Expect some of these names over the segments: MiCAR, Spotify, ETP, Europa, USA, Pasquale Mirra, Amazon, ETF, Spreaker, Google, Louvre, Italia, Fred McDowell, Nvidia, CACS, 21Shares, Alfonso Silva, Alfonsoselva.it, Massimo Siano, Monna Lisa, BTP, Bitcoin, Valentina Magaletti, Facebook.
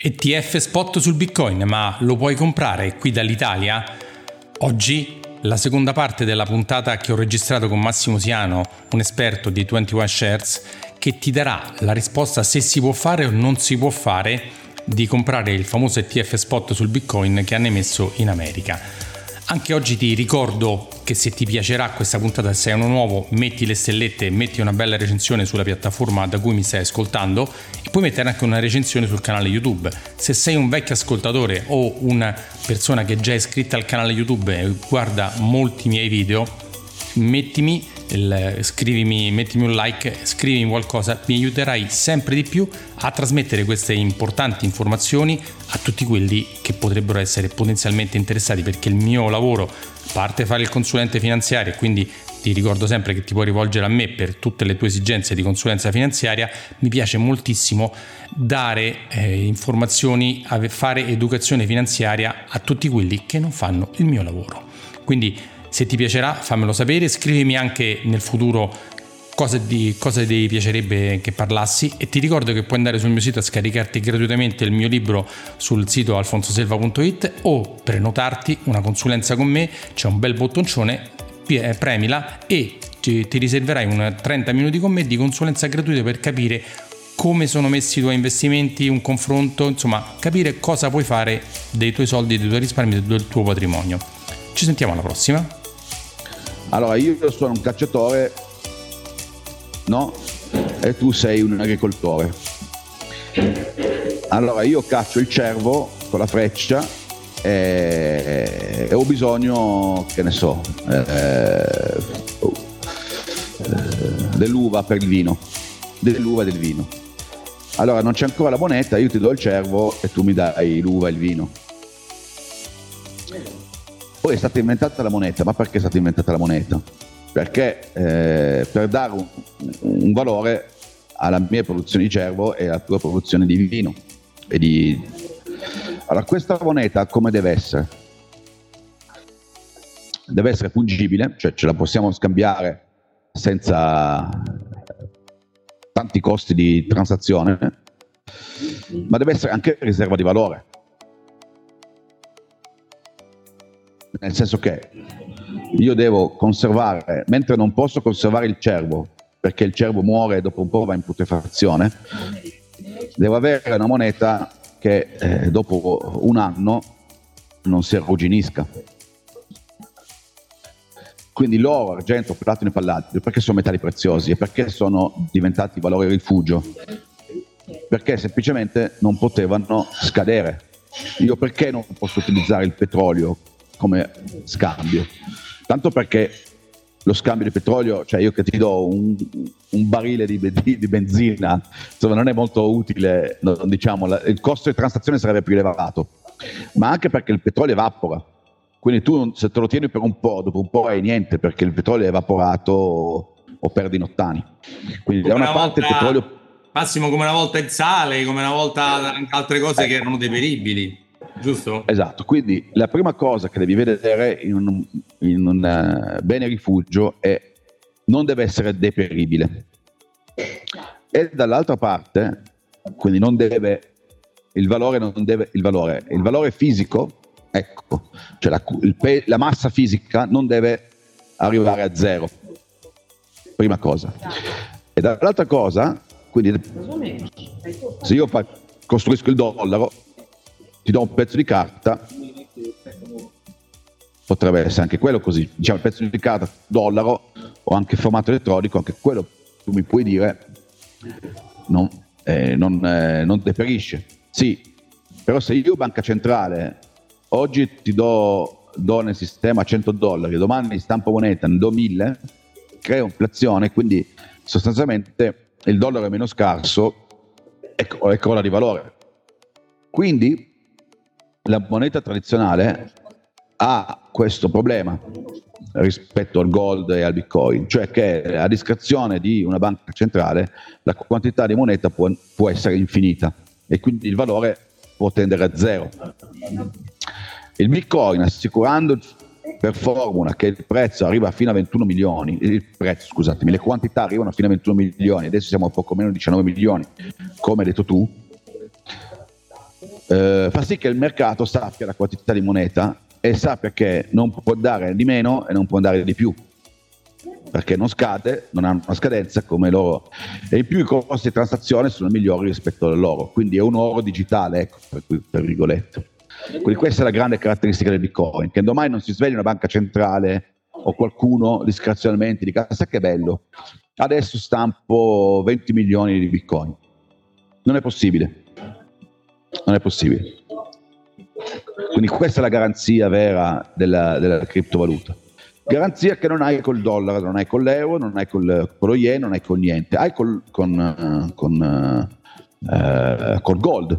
ETF spot sul Bitcoin, ma lo puoi comprare qui dall'Italia? Oggi la seconda parte della puntata che ho registrato con Massimo Siano, un esperto di 21Shares, che ti darà la risposta se si può fare o non si può fare di comprare il famoso ETF spot sul Bitcoin che hanno emesso in America. Anche oggi ti ricordo che se ti piacerà questa puntata, se sei uno nuovo, metti le stellette, metti una bella recensione sulla piattaforma da cui mi stai ascoltando e puoi mettere anche una recensione sul canale YouTube. Se sei un vecchio ascoltatore o una persona che è già iscritta al canale YouTube e guarda molti miei video, mettimi un like, scrivimi qualcosa, mi aiuterai sempre di più a trasmettere queste importanti informazioni a tutti quelli che potrebbero essere potenzialmente interessati, perché il mio lavoro, a parte fare il consulente finanziario, quindi ti ricordo sempre che ti puoi rivolgere a me per tutte le tue esigenze di consulenza finanziaria, mi piace moltissimo dare informazioni, fare educazione finanziaria a tutti quelli che non fanno il mio lavoro. Quindi se ti piacerà fammelo sapere, scrivimi anche nel futuro cosa ti piacerebbe che parlassi e ti ricordo che puoi andare sul mio sito a scaricarti gratuitamente il mio libro sul sito Alfonsoselva.it o prenotarti una consulenza con me, c'è un bel bottoncione, premila e ti riserverai un 30 minuti con me di consulenza gratuita per capire come sono messi i tuoi investimenti, un confronto, insomma capire cosa puoi fare dei tuoi soldi, dei tuoi risparmi, del tuo patrimonio. Ci sentiamo alla prossima. Allora, io sono un cacciatore, no? E tu sei un agricoltore. Allora, io caccio il cervo con la freccia e ho bisogno, che ne so, dell'uva per il vino, dell'uva e del vino. Allora, non c'è ancora la moneta, io ti do il cervo e tu mi dai l'uva e il vino. Poi è stata inventata la moneta, ma perché è stata inventata la moneta? Perché per dare un valore alla mia produzione di cervo e alla tua produzione di vino. Allora, questa moneta come deve essere? Deve essere fungibile, cioè ce la possiamo scambiare senza tanti costi di transazione, ma deve essere anche riserva di valore. Nel senso che io devo conservare, mentre non posso conservare il cervo, perché il cervo muore e dopo un po' va in putrefazione, devo avere una moneta che dopo un anno non si arrugginisca. Quindi l'oro, argento, platino e palladio, perché sono metalli preziosi e perché sono diventati valori rifugio? Perché semplicemente non potevano scadere. Io perché non posso utilizzare il petrolio come scambio? Tanto perché lo scambio di petrolio, cioè io che ti do un barile di benzina, insomma non è molto utile, il costo di transazione sarebbe più elevato, ma anche perché il petrolio evapora, quindi tu se te lo tieni per un po', dopo un po' hai niente, perché il petrolio è evaporato o perdi nottani. Quindi come da una parte volta, il petrolio, Massimo, come una volta il sale, come una volta anche altre cose che erano deperibili. Giusto? Esatto, quindi la prima cosa che devi vedere in un bene rifugio è non deve essere deperibile e dall'altra parte, quindi non deve, il valore fisico, ecco, cioè la massa fisica non deve arrivare a zero, prima cosa. E dall'altra cosa, quindi se io costruisco il dollaro, ti do un pezzo di carta, potrebbe essere anche quello così, diciamo il pezzo di carta, dollaro o anche formato elettronico, anche quello tu mi puoi dire non deperisce, sì, però se io banca centrale oggi ti do nel sistema $100, domani stampo moneta, ne do 1000, creo inflazione, quindi sostanzialmente il dollaro è meno scarso e crolla di valore. Quindi la moneta tradizionale ha questo problema rispetto al gold e al bitcoin, cioè che a discrezione di una banca centrale la quantità di moneta può essere infinita e quindi il valore può tendere a zero. Il bitcoin, assicurando per formula che il prezzo arriva fino a 21 milioni, il prezzo, scusatemi, le quantità arrivano fino a 21 milioni, adesso siamo a poco meno di 19 milioni, come hai detto tu, fa sì che il mercato sappia la quantità di moneta e sappia che non può dare di meno e non può dare di più, perché non scade, non hanno una scadenza come l'oro, e in più i costi di transazione sono migliori rispetto all'oro, quindi è un oro digitale, ecco, per virgolette. Quindi questa è la grande caratteristica del Bitcoin, che domani non si sveglia una banca centrale o qualcuno discrezionalmente dica: sai che bello, adesso stampo 20 milioni di Bitcoin. Non è possibile. Quindi questa è la garanzia vera della criptovaluta. Garanzia che non hai col dollaro, non hai con l'euro, non hai con lo yen, non hai con niente. Hai col gold,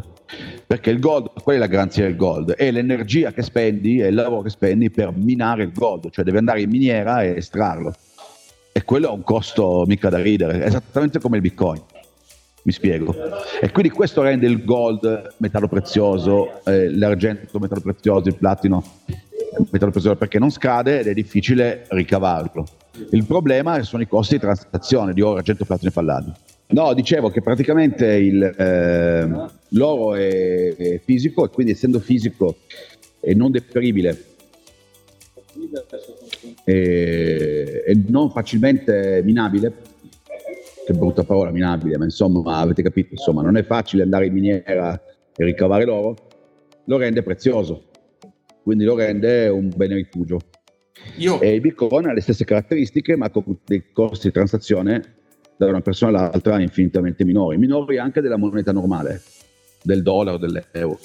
perché il gold, qual è la garanzia del gold? È l'energia che spendi, è il lavoro che spendi per minare il gold, cioè devi andare in miniera e estrarlo. E quello ha un costo mica da ridere, esattamente come il Bitcoin. Mi spiego. E quindi questo rende il gold metallo prezioso, l'argento metallo prezioso, il platino metallo prezioso, perché non scade ed è difficile ricavarlo. Il problema sono i costi di transazione di oro, argento, platino e palladio. No, dicevo che praticamente l'oro è fisico, e quindi essendo fisico e non deperibile e non facilmente minabile, che brutta parola minabile, ma insomma avete capito, insomma non è facile andare in miniera e ricavare l'oro, lo rende prezioso, quindi lo rende un bene rifugio. E il Bitcoin ha le stesse caratteristiche, ma con dei costi di transazione da una persona all'altra infinitamente minori anche della moneta normale, del dollaro, dell'euro.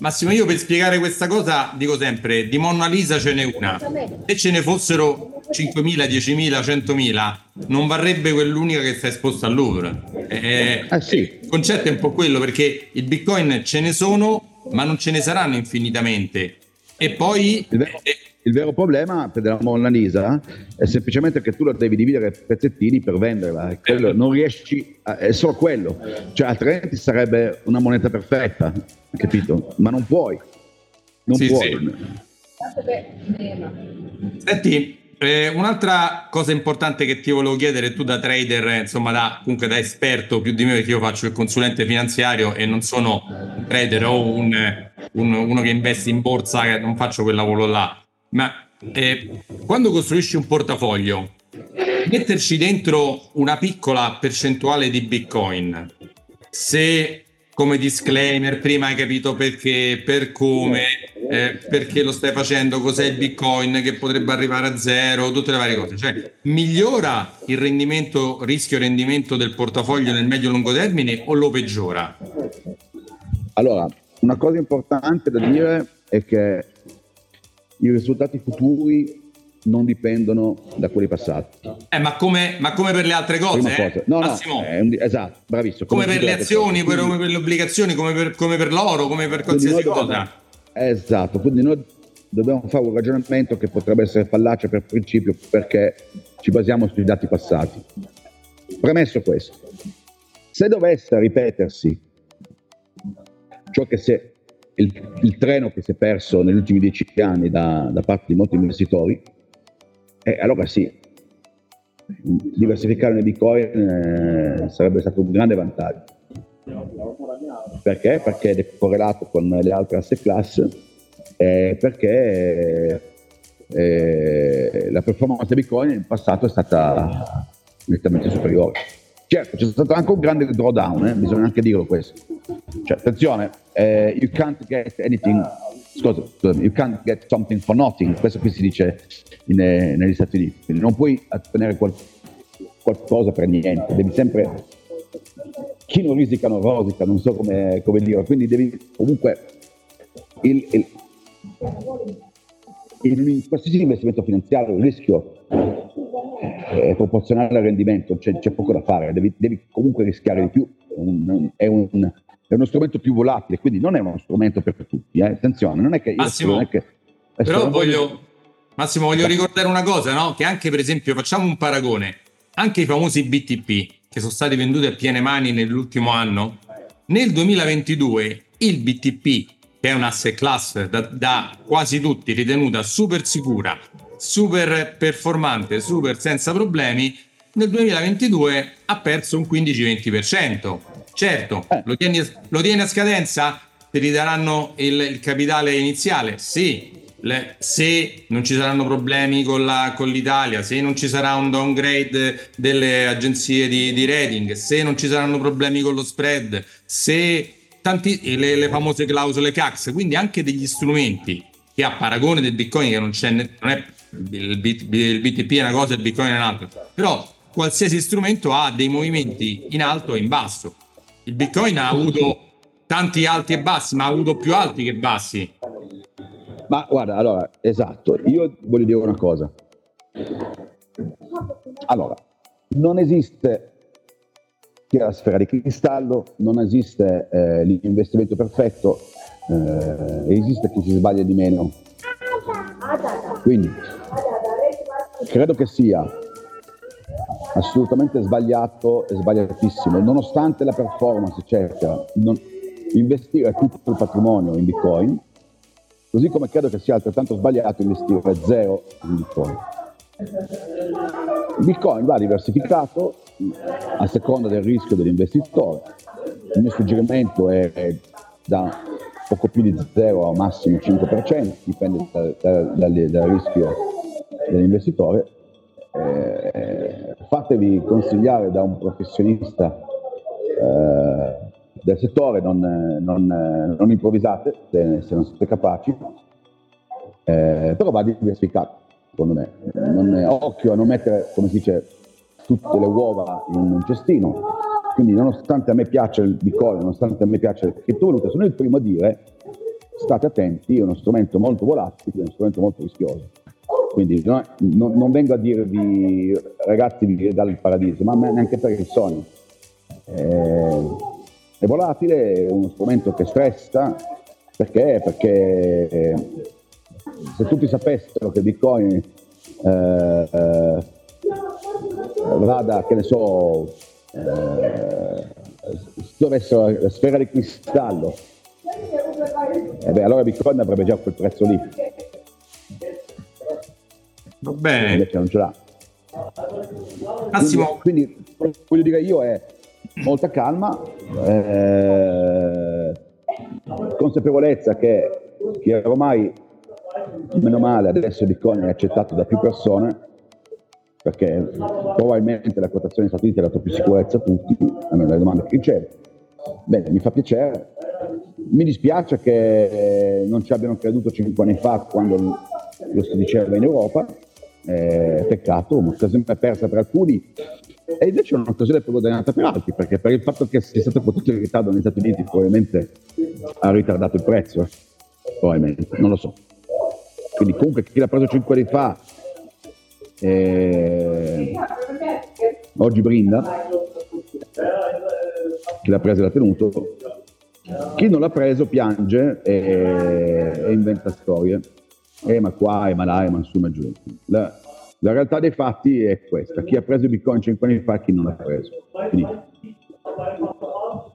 Massimo, io per spiegare questa cosa dico sempre: di Monna Lisa ce n'è una, se ce ne fossero 5.000, 10.000, 100.000 non varrebbe quell'unica che sta esposta al Louvre. Sì. Il concetto è un po' quello, perché il Bitcoin ce ne sono, ma non ce ne saranno infinitamente. E poi il vero problema della Monna Lisa è semplicemente che tu la devi dividere a pezzettini per venderla, e quello non riesci a, è solo quello, cioè altrimenti sarebbe una moneta perfetta, capito? Ma non puoi, non puoi. Sì. Senti, un'altra cosa importante che ti volevo chiedere, tu da trader, insomma comunque da esperto più di me, perché io faccio il consulente finanziario e non sono un trader o uno che investe in borsa, che non faccio quel lavoro là. Ma quando costruisci un portafoglio, metterci dentro una piccola percentuale di Bitcoin, se come disclaimer prima hai capito perché, per come, perché lo stai facendo, cos'è il Bitcoin, che potrebbe arrivare a zero, tutte le varie cose, cioè migliora il rendimento, rischio-rendimento del portafoglio nel medio-lungo termine, o lo peggiora? Allora, una cosa importante da dire è che i risultati futuri non dipendono da quelli passati. Ma come per le altre cose? No, esatto, bravissimo. Come per le azioni, come per le obbligazioni, come per l'oro, come per qualsiasi cosa. Esatto, quindi noi dobbiamo fare un ragionamento che potrebbe essere fallace per principio, perché ci basiamo sui dati passati. Premesso questo, se dovesse ripetersi ciò che si è il treno che si è perso negli ultimi 10 anni da parte di molti investitori, allora sì, diversificare nel Bitcoin sarebbe stato un grande vantaggio. Perché? Perché è correlato con le altre asset class, perché la performance di Bitcoin in passato è stata nettamente superiore. Certo, c'è stato anche un grande drawdown, bisogna anche dirlo questo. Cioè, attenzione, you can't get something for nothing, questo qui si dice negli Stati Uniti. Quindi non puoi ottenere qualcosa per niente, devi sempre, chi non risica non rosica, non so come dirlo, quindi devi comunque, in qualsiasi investimento finanziario il rischio è proporzionale al rendimento, c'è poco da fare, devi comunque rischiare di più, è uno strumento più volatile, quindi non è uno strumento per tutti, attenzione, non è che io Massimo, non è che però voglio ricordare una cosa, no? Che anche per esempio, facciamo un paragone, anche i famosi BTP che sono stati venduti a piene mani nell'ultimo anno, nel 2022 il BTP, che è un asset class da quasi tutti ritenuta super sicura, super performante, super senza problemi, nel 2022 ha perso un 15-20%. Certo, lo tieni a scadenza? ti ridaranno il capitale iniziale? Sì. Se non ci saranno problemi con l'Italia, se non ci sarà un downgrade delle agenzie di rating, se non ci saranno problemi con lo spread, se tanti le famose clausole CACS, quindi anche degli strumenti che a paragone del Bitcoin, che non c'è, non è il BTP è una cosa e il Bitcoin è un'altra, però qualsiasi strumento ha dei movimenti in alto e in basso. Il Bitcoin ha avuto tanti alti e bassi, ma ha avuto più alti che bassi. Ma guarda, allora, esatto, io voglio dire una cosa. Allora, non esiste la sfera di cristallo, non esiste l'investimento perfetto, esiste chi si sbaglia di meno. Quindi, credo che sia assolutamente sbagliato e sbagliatissimo, nonostante la performance cerca, investire tutto il patrimonio in Bitcoin, così come credo che sia altrettanto sbagliato investire zero in Bitcoin. Il Bitcoin va diversificato a seconda del rischio dell'investitore. Il mio suggerimento è da poco più di 0 a massimo 5%, dipende dal rischio dell'investitore. Fatevi consigliare da un professionista del settore, non improvvisate se non siete capaci, però va diversificato, secondo me. Occhio a non mettere, come si dice, tutte le uova in un cestino. Quindi, nonostante a me piace il Bitcoin, nonostante a me piace la criptovaluta, sono il primo a dire state attenti, è uno strumento molto volatile, è uno strumento molto rischioso. Quindi non vengo a dirvi ragazzi vi dal paradiso, ma neanche per il sonno. È volatile, è uno strumento che stressa, perché se tutti sapessero che Bitcoin vada, che ne so, dovessero la sfera di cristallo, allora Bitcoin avrebbe già quel prezzo lì. Va bene. Invece non ce l'ha. Massimo. Quindi voglio dire io è molta calma, consapevolezza che ormai, meno male, adesso Bitcoin è accettato da più persone, perché probabilmente la quotazione degli Stati Uniti ha dato più sicurezza a tutti, almeno le domande che ricevo. Bene, mi fa piacere, mi dispiace che non ci abbiano creduto 5 anni fa quando lo si diceva in Europa, peccato, un'occasione persa per alcuni. E invece è un'occasione guadagnata per altri, perché per il fatto che sia stato potuto in ritardo negli Stati Uniti probabilmente ha ritardato il prezzo, probabilmente, non lo so. Quindi comunque chi l'ha preso 5 anni fa oggi brinda, chi l'ha preso l'ha tenuto, chi non l'ha preso piange e inventa storie, ma qua, ma là, ma su, ma giù. La realtà dei fatti è questa: chi ha preso Bitcoin 5 anni fa, chi non l'ha preso. Finito.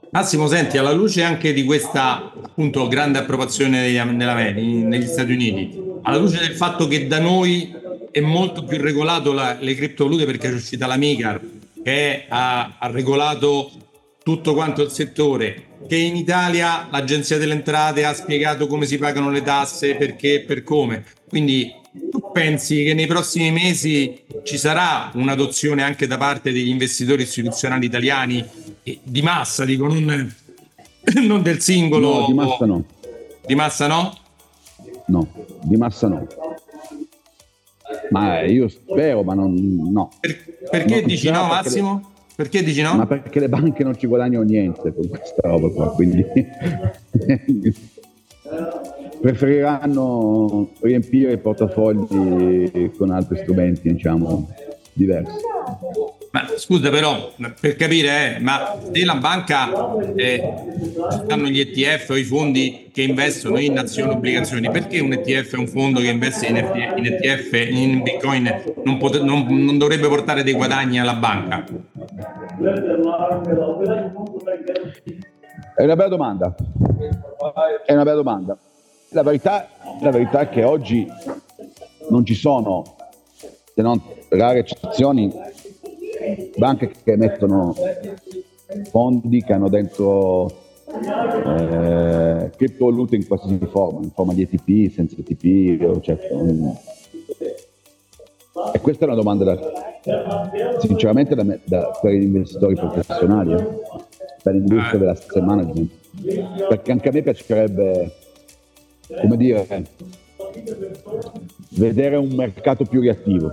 Massimo, senti, alla luce anche di questa appunto grande approvazione negli Stati Uniti, alla luce del fatto che da noi è molto più regolato le criptovalute, perché è uscita la MiCAR che ha regolato tutto quanto il settore, che in Italia l'Agenzia delle Entrate ha spiegato come si pagano le tasse, perché e per come, quindi tu pensi che nei prossimi mesi ci sarà un'adozione anche da parte degli investitori istituzionali italiani di massa, dico, non del singolo? No, di massa no. Di massa no? No, di massa no. Ma io spero, ma no. Perché non dici no, Massimo? Perché dici no? Ma perché le banche non ci guadagnano niente con questa roba qua, quindi... preferiranno riempire i portafogli con altri strumenti, diciamo, diversi. Ma scusa, però, per capire, ma se la banca hanno gli ETF o i fondi che investono in azioni e obbligazioni, perché un ETF è un fondo che investe in ETF, in Bitcoin, non dovrebbe portare dei guadagni alla banca? È una bella domanda. La verità è che oggi non ci sono, se non rare eccezioni, banche che mettono fondi che hanno dentro criptovalute in qualsiasi forma, in forma di ETP, senza ETP, cioè, e questa è una domanda sinceramente per gli investitori professionali, per l'industria della settimana, perché anche a me piacerebbe, come dire, vedere un mercato più reattivo,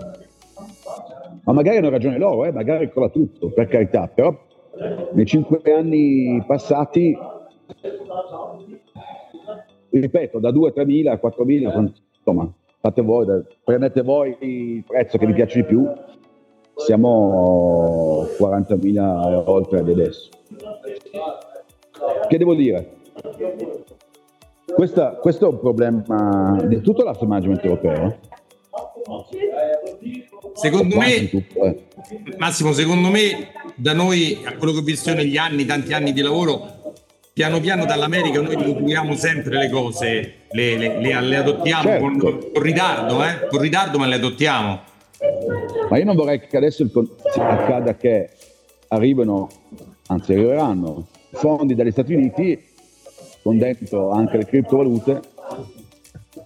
ma magari hanno ragione loro, magari cola tutto, per carità, però nei 5 anni passati, ripeto, da 2 a 3 mila a 4 mila, insomma, fate voi, prendete voi il prezzo che vi piace di più, siamo 40.000 oltre di adesso. Che devo dire? Questo è un problema di tutto l'asset management europeo. Secondo me, Massimo, da noi, a quello che ho visto negli anni, tanti anni di lavoro, piano piano dall'America noi riduciamo sempre le cose, le adottiamo, certo, con ritardo, ma le adottiamo. Ma io non vorrei che adesso accada che arriveranno fondi dagli Stati Uniti con dentro anche le criptovalute,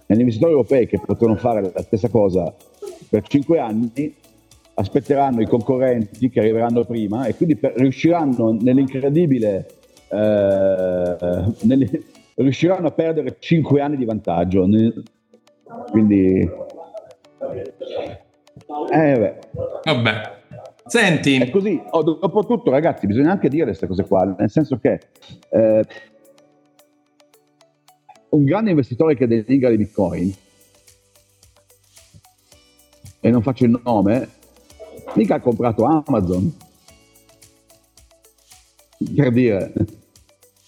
e gli investitori europei che potranno fare la stessa cosa per 5 anni aspetteranno i concorrenti che arriveranno prima, e quindi riusciranno nell'incredibile riusciranno a perdere 5 anni di vantaggio, quindi vabbè, senti, è così. Dopo tutto, ragazzi, bisogna anche dire queste cose qua, nel senso che un grande investitore che denigra di Bitcoin, e non faccio il nome, mica ha comprato Amazon, per dire.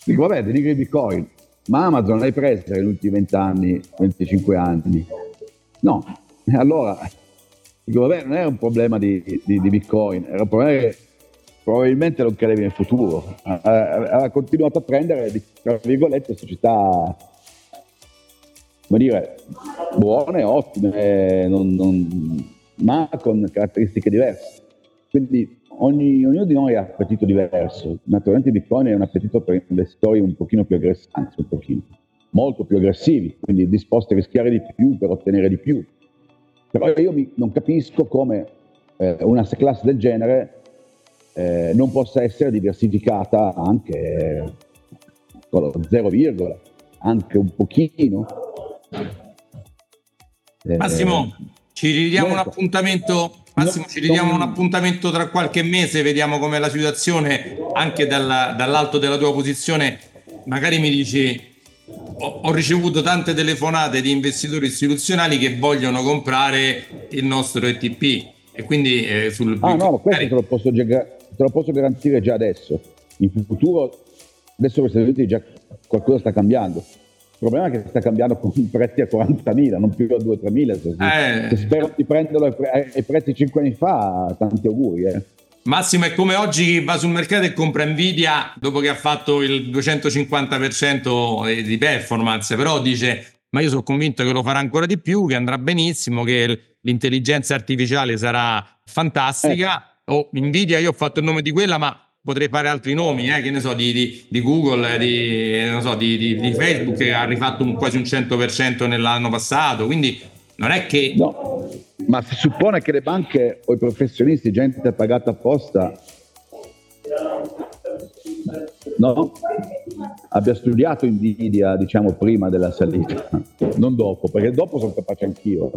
Dico, vabbè, denigri Bitcoin, ma Amazon l'hai presa negli ultimi 20 anni, 25 anni? No. Allora, dico, vabbè, non era un problema di Bitcoin, era un problema che probabilmente non credevi nel futuro. Ha continuato a prendere, tra virgolette, società, come dire, buone, ottime, ma con caratteristiche diverse. Quindi ognuno di noi ha un appetito diverso. Naturalmente Bitcoin è un appetito per investitori un pochino più aggressivi, anzi molto più aggressivi, quindi disposti a rischiare di più per ottenere di più. Però io non capisco come una asset class del genere non possa essere diversificata anche con lo 0, anche un pochino. Massimo, ci ridiamo un appuntamento. Massimo, ci ridiamo un appuntamento tra qualche mese, vediamo com'è la situazione anche dall'alto della tua posizione. Magari mi dici, ho ricevuto tante telefonate di investitori istituzionali che vogliono comprare il nostro ETP, e quindi sul Bitcoin. No, questo te lo posso garantire già adesso. In futuro, adesso questi eventi già qualcosa sta cambiando. Il problema è che sta cambiando con i prezzi a 40.000, non più a 2-3.000. Se spero di prenderlo ai prezzi 5 anni fa, tanti auguri. Massimo, è come oggi chi va sul mercato e compra Nvidia dopo che ha fatto il 250% di performance, però dice, ma io sono convinto che lo farà ancora di più, che andrà benissimo, che l'intelligenza artificiale sarà fantastica. Nvidia, io ho fatto il nome di quella, ma potrei fare altri nomi, che ne so, di Google, di Facebook, che ha rifatto quasi un 100% nell'anno passato, quindi non è che... No, ma si suppone che le banche o i professionisti, gente pagata apposta, no, abbia studiato Nvidia, diciamo, prima della salita, non dopo, perché dopo sono capace anch'io.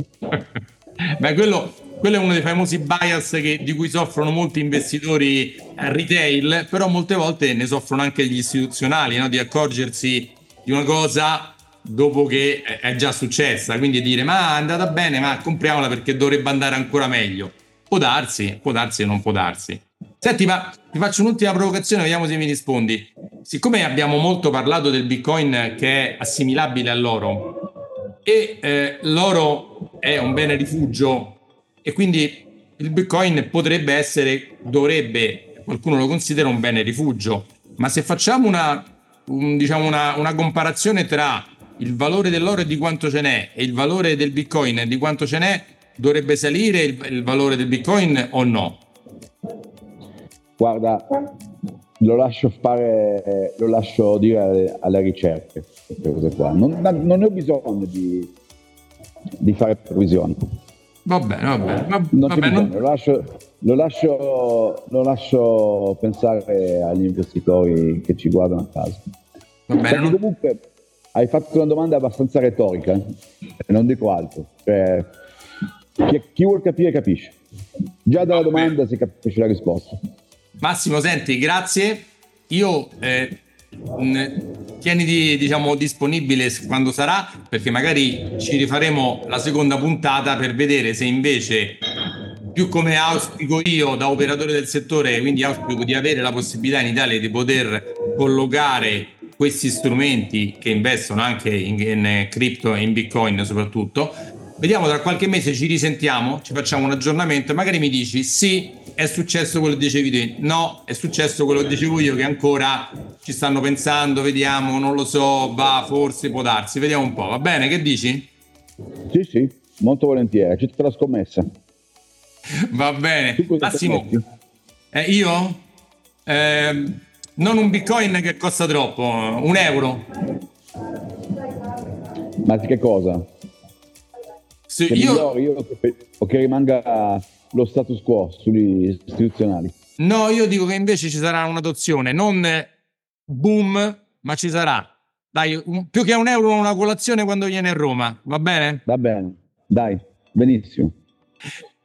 Beh, quello è uno dei famosi bias di cui soffrono molti investitori retail, però molte volte ne soffrono anche gli istituzionali, di accorgersi di una cosa dopo che è già successa, quindi dire, ma è andata bene, ma compriamola perché dovrebbe andare ancora meglio. Può darsi e non può darsi. Senti, ma ti faccio un'ultima provocazione, vediamo se mi rispondi. Siccome abbiamo molto parlato del Bitcoin che è assimilabile all'oro, e l'oro è un bene rifugio, e quindi il Bitcoin dovrebbe, qualcuno lo considera un bene rifugio, ma se facciamo una comparazione tra il valore dell'oro e di quanto ce n'è e il valore del Bitcoin e di quanto ce n'è, dovrebbe salire il valore del Bitcoin o no? Guarda, lo lascio dire alle ricerche, queste cose qua. Non ne ho bisogno di fare previsioni. Va bene. Lo lascio pensare agli investitori che ci guardano a casa. Va bene, perché comunque hai fatto una domanda abbastanza retorica, non dico altro. Cioè, chi vuol capire capisce. Già dalla domanda si capisce la risposta. Massimo, senti, grazie. Io tieniti, diciamo, disponibile quando sarà, perché magari ci rifaremo la seconda puntata per vedere se invece, più come auspico io da operatore del settore, quindi auspico di avere la possibilità in Italia di poter collocare questi strumenti che investono anche in cripto e in Bitcoin soprattutto. Vediamo, tra qualche mese ci risentiamo, ci facciamo un aggiornamento, magari mi dici sì, è successo quello che dicevi te, no, è successo quello che dicevo io, che ancora ci stanno pensando, vediamo, non lo so, va, forse, può darsi, vediamo un po', va bene, che dici? Sì, molto volentieri, c'è tutta la scommessa. Va bene, Massimo, io? Non un bitcoin che costa troppo, €1. Ma che cosa? Se che io o che rimanga lo status quo sugli istituzionali? No, io dico che invece ci sarà un'adozione, non boom, ma ci sarà. Dai, più che €1 una colazione quando viene a Roma, va bene? Va bene, dai, benissimo.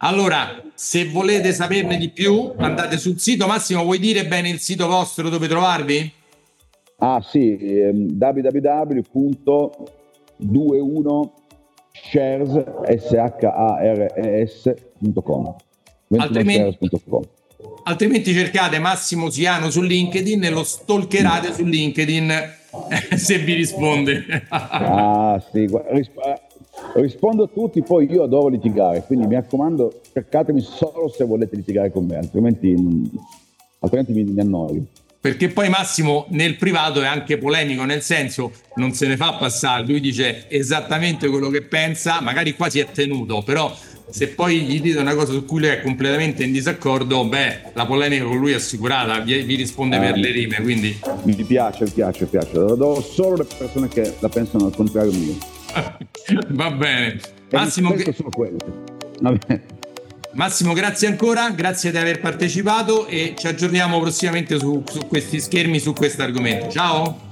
Allora, se volete saperne di più, andate sul sito. Massimo, vuoi dire bene il sito vostro dove trovarvi? Ah sì, www.21 shares.com. Altrimenti cercate Massimo Siano su LinkedIn e lo stalkerate su LinkedIn se vi risponde. Ah sì, rispondo a tutti, poi io adoro litigare, quindi mi raccomando, cercatemi solo se volete litigare con me, altrimenti mi annoio. Perché poi Massimo nel privato è anche polemico, nel senso non se ne fa passare, lui dice esattamente quello che pensa, magari qua si è tenuto, però se poi gli dite una cosa su cui lui è completamente in disaccordo, la polemica con lui è assicurata, vi risponde per le rime, quindi... Mi piace, lo do solo alle persone che la pensano al contrario mio. Va bene. Massimo, Massimo, grazie ancora, grazie di aver partecipato e ci aggiorniamo prossimamente su questi schermi, su questo argomento. Ciao.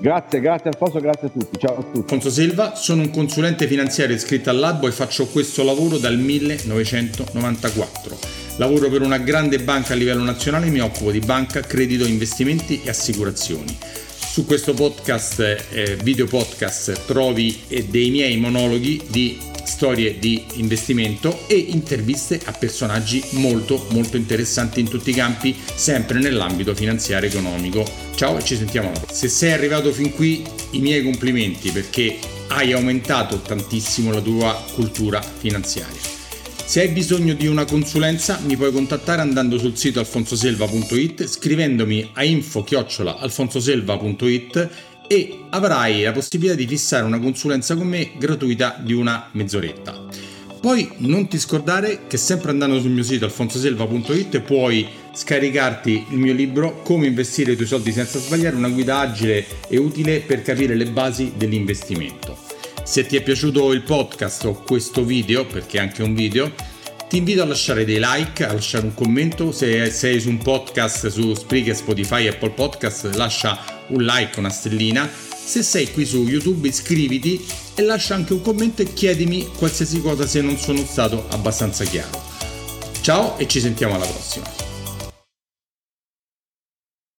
Grazie Alfonso, grazie a tutti. Ciao a tutti. Alfonso Silva, sono un consulente finanziario iscritto all'albo e faccio questo lavoro dal 1994. Lavoro per una grande banca a livello nazionale e mi occupo di banca, credito, investimenti e assicurazioni. Su questo podcast, video podcast, trovi dei miei monologhi di storie di investimento e interviste a personaggi molto molto interessanti in tutti i campi, sempre nell'ambito finanziario economico. Ciao e ci sentiamo. Se sei arrivato fin qui, i miei complimenti, perché hai aumentato tantissimo la tua cultura finanziaria. Se hai bisogno di una consulenza mi puoi contattare andando sul sito alfonsoselva.it, scrivendomi a info@alfonsoselva.it e avrai la possibilità di fissare una consulenza con me gratuita di una mezz'oretta. Poi non ti scordare che sempre andando sul mio sito alfonsoselva.it puoi scaricarti il mio libro Come investire i tuoi soldi senza sbagliare, una guida agile e utile per capire le basi dell'investimento. Se ti è piaciuto il podcast o questo video, perché è anche un video, ti invito a lasciare dei like, a lasciare un commento. Se sei su un podcast, su Spreaker, Spotify, Apple Podcast, lascia un like, una stellina. Se sei qui su YouTube, iscriviti e lascia anche un commento e chiedimi qualsiasi cosa se non sono stato abbastanza chiaro. Ciao e ci sentiamo alla prossima.